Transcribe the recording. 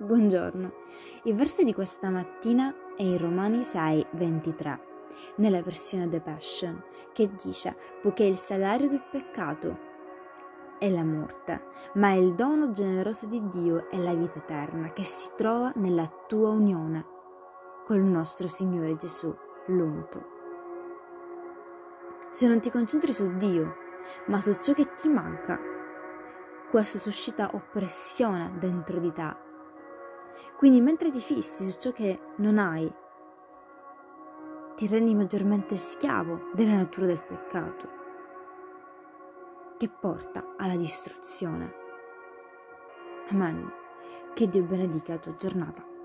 Buongiorno. Il verso di questa mattina è in Romani 6:23, nella versione The Passion, che dice: poiché il salario del peccato è la morte, ma il dono generoso di Dio è la vita eterna che si trova nella tua unione col nostro Signore Gesù, l'unto. Se non ti concentri su Dio, ma su ciò che ti manca, questo suscita oppressione dentro di te. Quindi mentre ti fissi su ciò che non hai, ti rendi maggiormente schiavo della natura del peccato, che porta alla distruzione. Amen. Che Dio benedica la tua giornata.